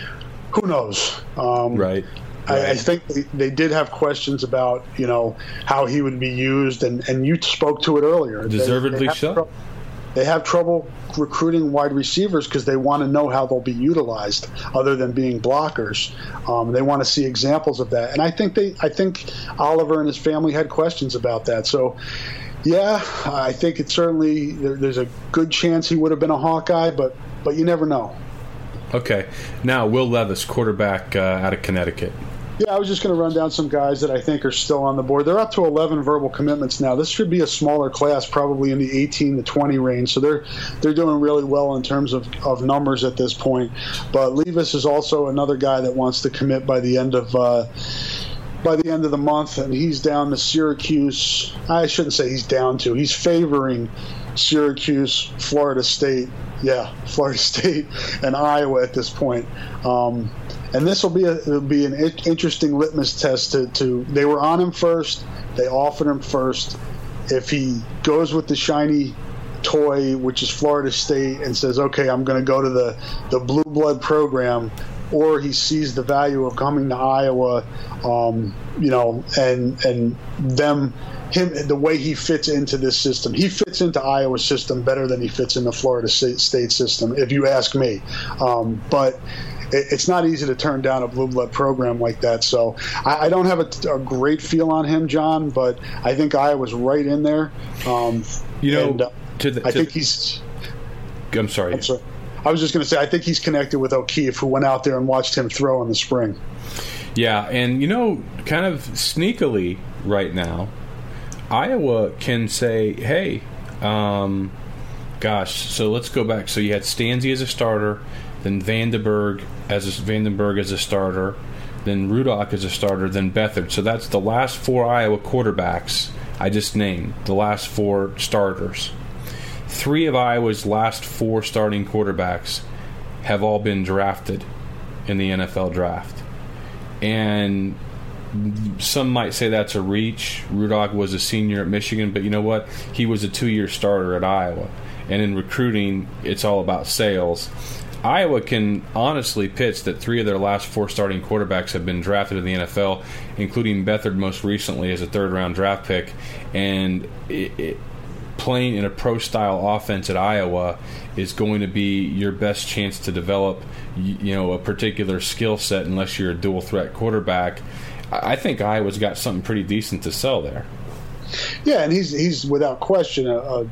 who knows? Right. I think they did have questions about, you know, how he would be used, and you spoke to it earlier. Deservedly so. They have trouble recruiting wide receivers because they want to know how they'll be utilized other than being blockers. They want to see examples of that. And I think Oliver and his family had questions about that. So, yeah, I think it's certainly there's a good chance he would have been a Hawkeye, but you never know. Okay. Now, Will Levis, quarterback out of Connecticut. Yeah, I was just going to run down some guys that I think are still on the board. They're up to 11 verbal commitments now. This should be a smaller class, probably in the 18 to 20 range. So they're doing really well in terms of numbers at this point. But Levis is also another guy that wants to commit by the end of the month, and he's down to Syracuse. I shouldn't say he's down to. He's favoring Syracuse, Florida State. Yeah, Florida State and Iowa at this point. And this will be an interesting litmus test to they were on him first, they offered him first. If he goes with the shiny toy, which is Florida State, and says, okay, I'm going to go to the blue blood program, or he sees the value of coming to Iowa, you know, and them – the way he fits into this system. He fits into Iowa's system better than he fits in the Florida State system, if you ask me. But it's not easy to turn down a blue blood program like that. So I don't have a great feel on him, John, but I think Iowa's right in there. You know, and, I think he's – I'm sorry. I was just going to say I think he's connected with O'Keefe, who went out there and watched him throw in the spring. Yeah, and, you know, kind of sneakily right now, Iowa can say, hey, so let's go back. So you had Stanzi as a starter, then Vandenberg as a starter, then Rudock as a starter, then Beathard. So that's the last four Iowa quarterbacks I just named, the last four starters. Three of Iowa's last four starting quarterbacks have all been drafted in the NFL draft. And some might say that's a reach. Rudock was a senior at Michigan, but you know what? He was a two-year starter at Iowa. And in recruiting, it's all about sales. Iowa can honestly pitch that three of their last four starting quarterbacks have been drafted in the NFL, including Beathard most recently as a third-round draft pick. And it, playing in a pro-style offense at Iowa is going to be your best chance to develop, you know, a particular skill set unless you're a dual-threat quarterback. I think Iowa's got something pretty decent to sell there. Yeah, and he's without question a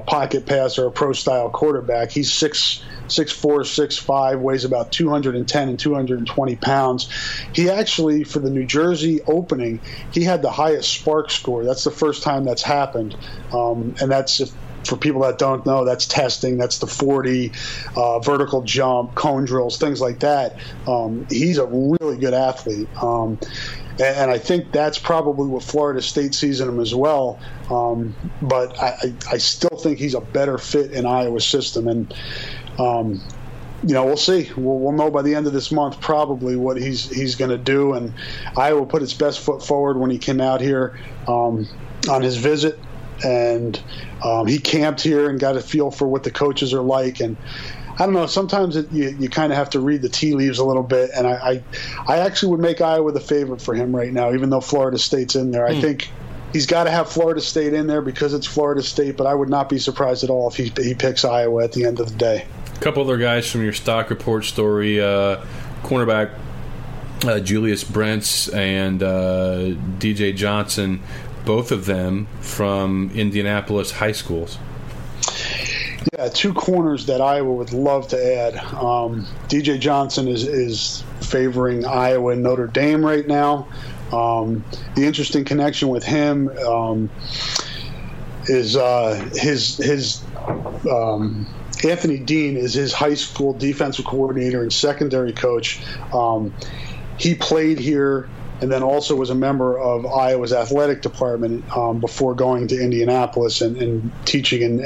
pocket passer, a pro-style quarterback. He's 6'4", 6'5", weighs about 210 and 220 pounds. He actually, for the New Jersey opening, he had the highest spark score. That's the first time that's happened. And that's, for people that don't know, that's testing. That's the 40, vertical jump, cone drills, things like that. He's a really good athlete. And I think that's probably what Florida State sees in him as well. But I still think he's a better fit in Iowa's system. And, we'll see. We'll know by the end of this month probably what he's going to do. And Iowa put its best foot forward when he came out here on his visit. And he camped here and got a feel for what the coaches are like. And I don't know, sometimes you kind of have to read the tea leaves a little bit, and I actually would make Iowa the favorite for him right now, even though Florida State's in there. I think he's got to have Florida State in there because it's Florida State, but I would not be surprised at all if he picks Iowa at the end of the day. A couple other guys from your stock report story, cornerback Julius Brents and DJ Johnson, both of them from Indianapolis high schools. Yeah, two corners that Iowa would love to add. DJ Johnson is favoring Iowa and Notre Dame right now. The interesting connection with him is his Anthony Dean is his high school defensive coordinator and secondary coach. He played here and then also was a member of Iowa's athletic department before going to Indianapolis and teaching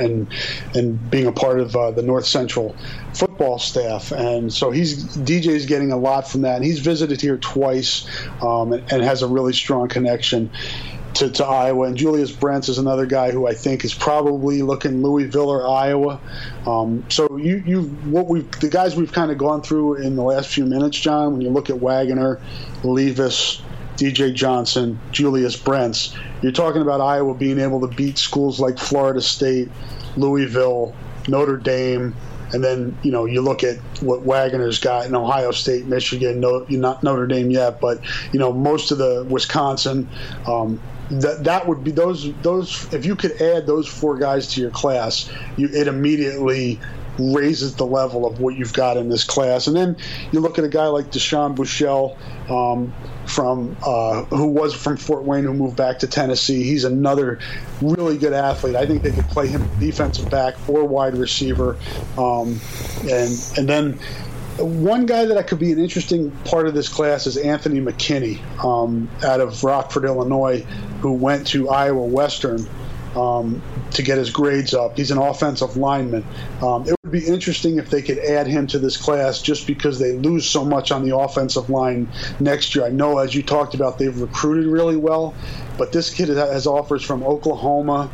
and being a part of the North Central football staff. And so DJ's getting a lot from that. And he's visited here twice and has a really strong connection to Iowa. And Julius Brents is another guy who I think is probably looking Louisville or Iowa. So the guys we've kind of gone through in the last few minutes, John, when you look at Waggoner, Levis, DJ Johnson, Julius Brents, you're talking about Iowa being able to beat schools like Florida State, Louisville, Notre Dame, and then, you know, you look at what Waggoner's got in Ohio State, Michigan, not Notre Dame yet, but, you know, most of the Wisconsin, that would be those. If you could add those four guys to your class, it immediately raises the level of what you've got in this class. And then you look at a guy like Deshaun Bushell who was from Fort Wayne, who moved back to Tennessee. He's another really good athlete. I think they could play him defensive back or wide receiver. And then one guy that could be an interesting part of this class is Anthony McKinney out of Rockford, Illinois, who went to Iowa Western to get his grades up. He's an offensive lineman. It would be interesting if they could add him to this class just because they lose so much on the offensive line next year. I know, as you talked about, they've recruited really well, but this kid has offers from Oklahoma,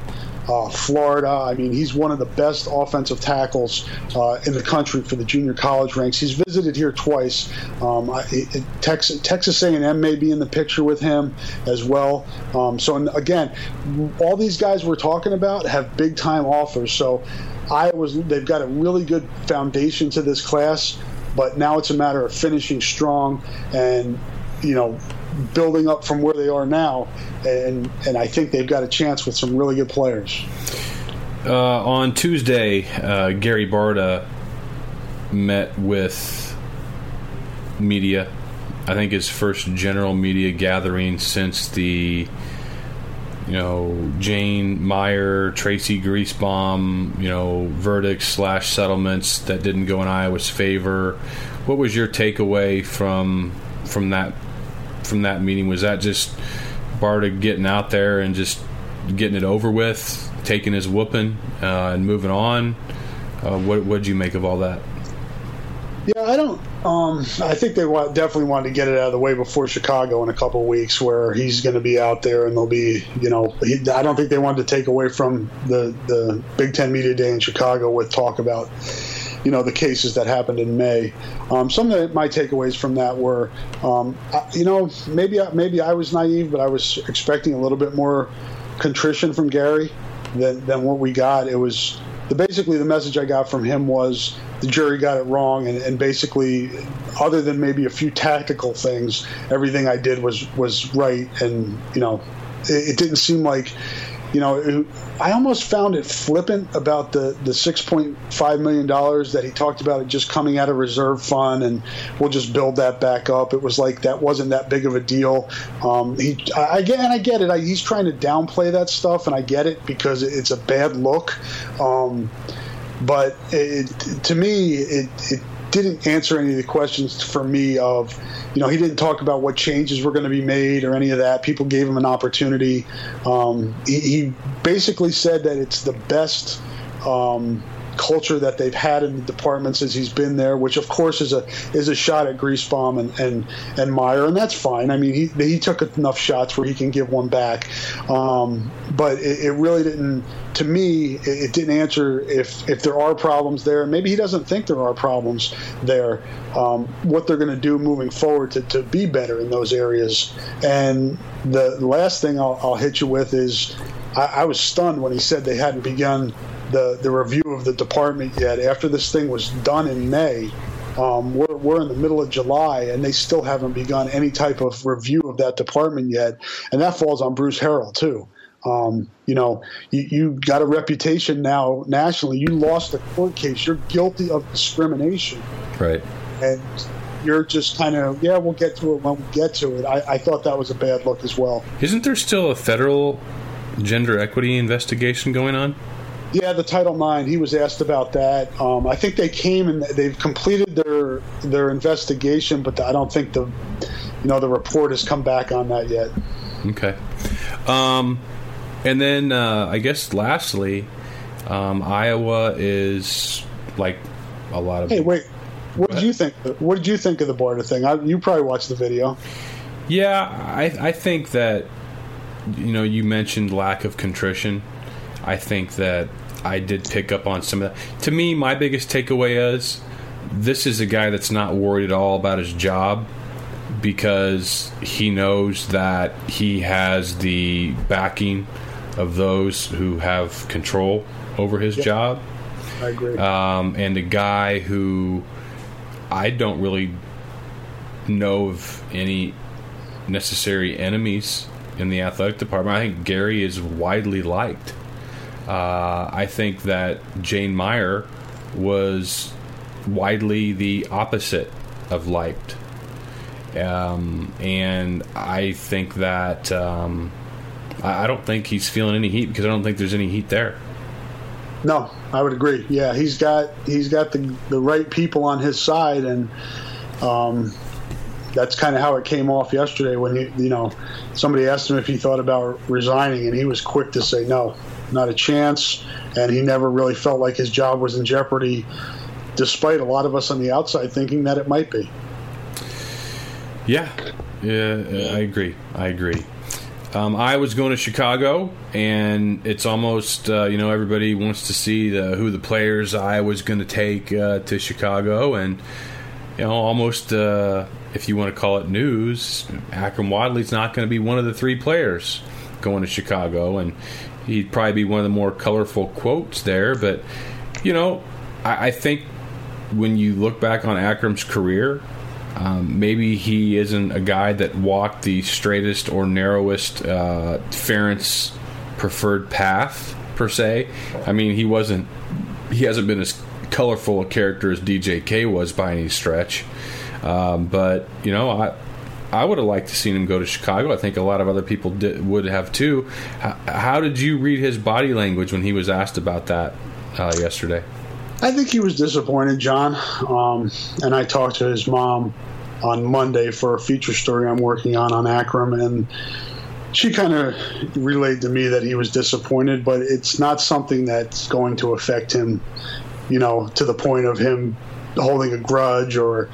Florida. I mean, he's one of the best offensive tackles in the country for the junior college ranks. He's visited here twice. Texas A&M may be in the picture with him as well. So, again, all these guys we're talking about have big-time offers. So they've got a really good foundation to this class, but now it's a matter of finishing strong and, you know, building up from where they are now, and I think they've got a chance with some really good players. On Tuesday, Gary Barta met with media. I think his first general media gathering since the, you know, Jane Meyer, Tracy Griesbaum, you know, verdicts / settlements that didn't go in Iowa's favor. What was your takeaway from that meeting? Was that just Barta getting out there and just getting it over with, taking his whooping and moving on? What did you make of all that? Yeah, I don't. I think they definitely wanted to get it out of the way before Chicago in a couple of weeks, where he's going to be out there and they'll be, you know, I don't think they wanted to take away from the Big Ten Media Day in Chicago with talk about, you know, the cases that happened in May. Some of my takeaways from that were, maybe I was naive, but I was expecting a little bit more contrition from Gary than what we got. It was basically the message I got from him was the jury got it wrong, and basically, other than maybe a few tactical things, everything I did was right. And you know, it didn't seem like, you know, I almost found it flippant about the $6.5 million that he talked about it just coming out of reserve fund, and we'll just build that back up. It was like that wasn't that big of a deal. I get it. He's trying to downplay that stuff, and I get it because it's a bad look. But to me, it didn't answer any of the questions for me of, you know, he didn't talk about what changes were going to be made or any of that. People gave him an opportunity. He basically said that it's the best culture that they've had in the department since he's been there, which of course is a shot at Griesbaum and Meyer, and that's fine. I mean, he took enough shots where he can give one back, but it really didn't. To me, it didn't answer if there are problems there, and maybe he doesn't think there are problems there, what they're going to do moving forward to be better in those areas. And the last thing I'll hit you with is I was stunned when he said they hadn't begun the review of the department yet. After this thing was done in May, we're in the middle of July, and they still haven't begun any type of review of that department yet, and that falls on Bruce Harrell too. You know, you got a reputation now nationally. You lost the court case. You're guilty of discrimination. Right. And you're just kind of, yeah, we'll get to it when we get to it. I thought that was a bad look as well. Isn't there still a federal gender equity investigation going on? Yeah, the Title IX, he was asked about that. I think they came and they've completed their investigation, but I don't think the report has come back on that yet. Okay. And then I guess lastly, Iowa is like a lot of. Hey, wait! What did you think? What did you think of the Barta thing? You probably watched the video. Yeah, I think that, you know, you mentioned lack of contrition. I think that I did pick up on some of that. To me, my biggest takeaway is this is a guy that's not worried at all about his job, because he knows that he has the backing of those who have control over his job. I agree. And a guy who I don't really know of any necessary enemies in the athletic department. I think Gary is widely liked. I think that Jane Meyer was widely the opposite of liked. And I think that I don't think he's feeling any heat, because I don't think there's any heat there. No, I would agree. Yeah, he's got the right people on his side, and that's kind of how it came off yesterday when somebody asked him if he thought about resigning, and he was quick to say no, not a chance, and he never really felt like his job was in jeopardy, despite a lot of us on the outside thinking that it might be. Yeah, I agree. I was going to Chicago, and it's almost, everybody wants to see who the players I was going to take to Chicago. And, almost, if you want to call it news, Akram Wadley's not going to be one of the three players going to Chicago. And he'd probably be one of the more colorful quotes there. But, I think when you look back on Akram's career, maybe he isn't a guy that walked the straightest or narrowest Ferentz preferred path, per se. I mean, he hasn't been as colorful a character as DJK was by any stretch. But, I would have liked to seen him go to Chicago. I think a lot of other people would have too. How did you read his body language when he was asked about that yesterday? I think he was disappointed, John, and I talked to his mom on Monday for a feature story I'm working on Akram, and she kind of relayed to me that he was disappointed, but it's not something that's going to affect him, to the point of him holding a grudge or,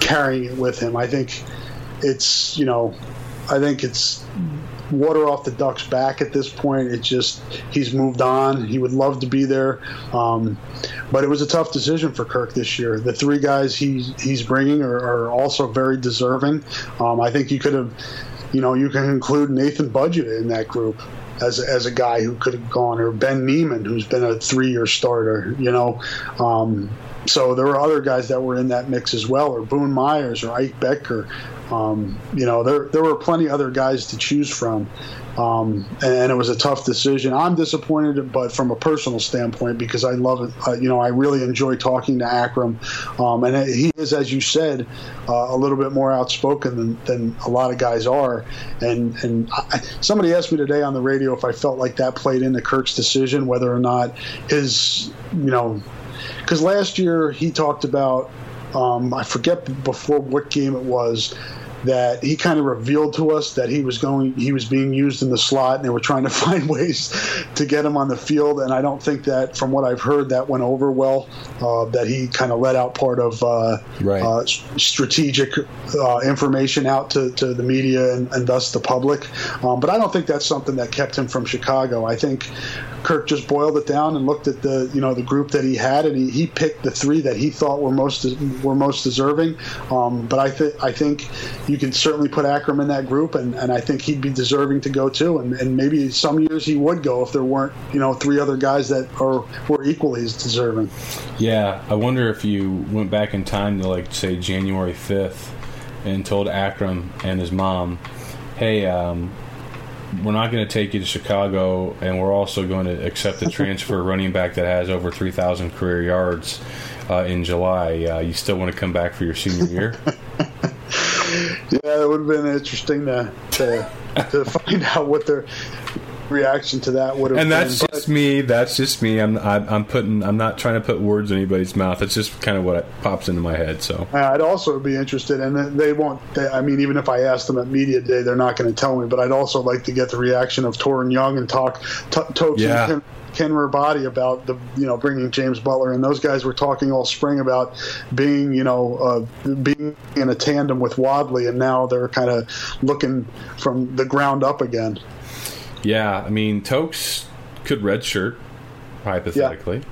carrying it with him. I think it's, water off the duck's back at this point. It's just he's moved on. He would love to be there, but it was a tough decision for Kirk this year. The three guys he's bringing are also very deserving. I think you could have you know, you can include Nathan Budgett in that group as a guy who could have gone, or Ben Neiman, who's been a 3-year starter, you know. So there were other guys that were in that mix as well, or Boone Myers or Ike Becker. You know, there were plenty other guys to choose from, and it was a tough decision. I'm disappointed, but from a personal standpoint, because I love it. You know, I really enjoy talking to Akram, and he is, as you said, a little bit more outspoken than a lot of guys are. And somebody asked me today on the radio if I felt like that played into Kirk's decision, whether or not his, you know, because last year he talked about, I forget before what game it was, that he kind of revealed to us that he was being used in the slot, and they were trying to find ways to get him on the field. And I don't think that, from what I've heard, that went over well. That he kind of let out part of strategic information out to the media and thus the public. But I don't think that's something that kept him from Chicago. I think Kirk just boiled it down and looked at the, you know, the group that he had, and he picked the three that he thought were most deserving. But I think you can certainly put Akram in that group, and I think he'd be deserving to go too. And maybe some years he would go if there weren't, you know, three other guys that were equally as deserving. Yeah, I wonder if you went back in time to, like, say January 5th and told Akram and his mom, hey, we're not going to take you to Chicago, and we're also going to accept the transfer running back that has over 3,000 career yards in July. You still want to come back for your senior year? Yeah, it would have been interesting to find out what their reaction to that would have been. And that's just me. That's just me. I'm not trying to put words in anybody's mouth. That's just kind of what pops into my head. So I'd also be interested, and they won't. I mean, even if I ask them at media day, they're not going to tell me. But I'd also like to get the reaction of Torin Young and Toki. Yeah. Ken Rabati about the, you know, bringing James Butler, and those guys were talking all spring about being, you know, being in a tandem with Wadley, and now they're kind of looking from the ground up again. Yeah, I mean, Tokes could redshirt hypothetically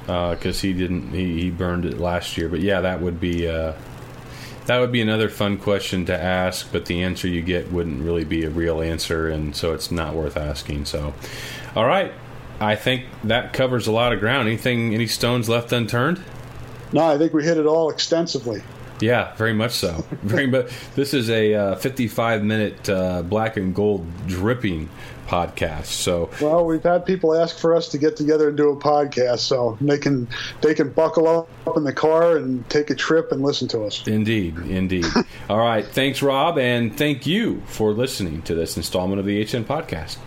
because he burned it last year. But yeah, that would be another fun question to ask, but the answer you get wouldn't really be a real answer, and so it's not worth asking. So, all right. I think that covers a lot of ground. Any stones left unturned? No, I think we hit it all extensively. Yeah, very much so. Very much. This is a 55-minute black and gold dripping podcast. So, well, we've had people ask for us to get together and do a podcast, so they can buckle up in the car and take a trip and listen to us. Indeed. All right, thanks, Rob, and thank you for listening to this installment of the HN Podcast.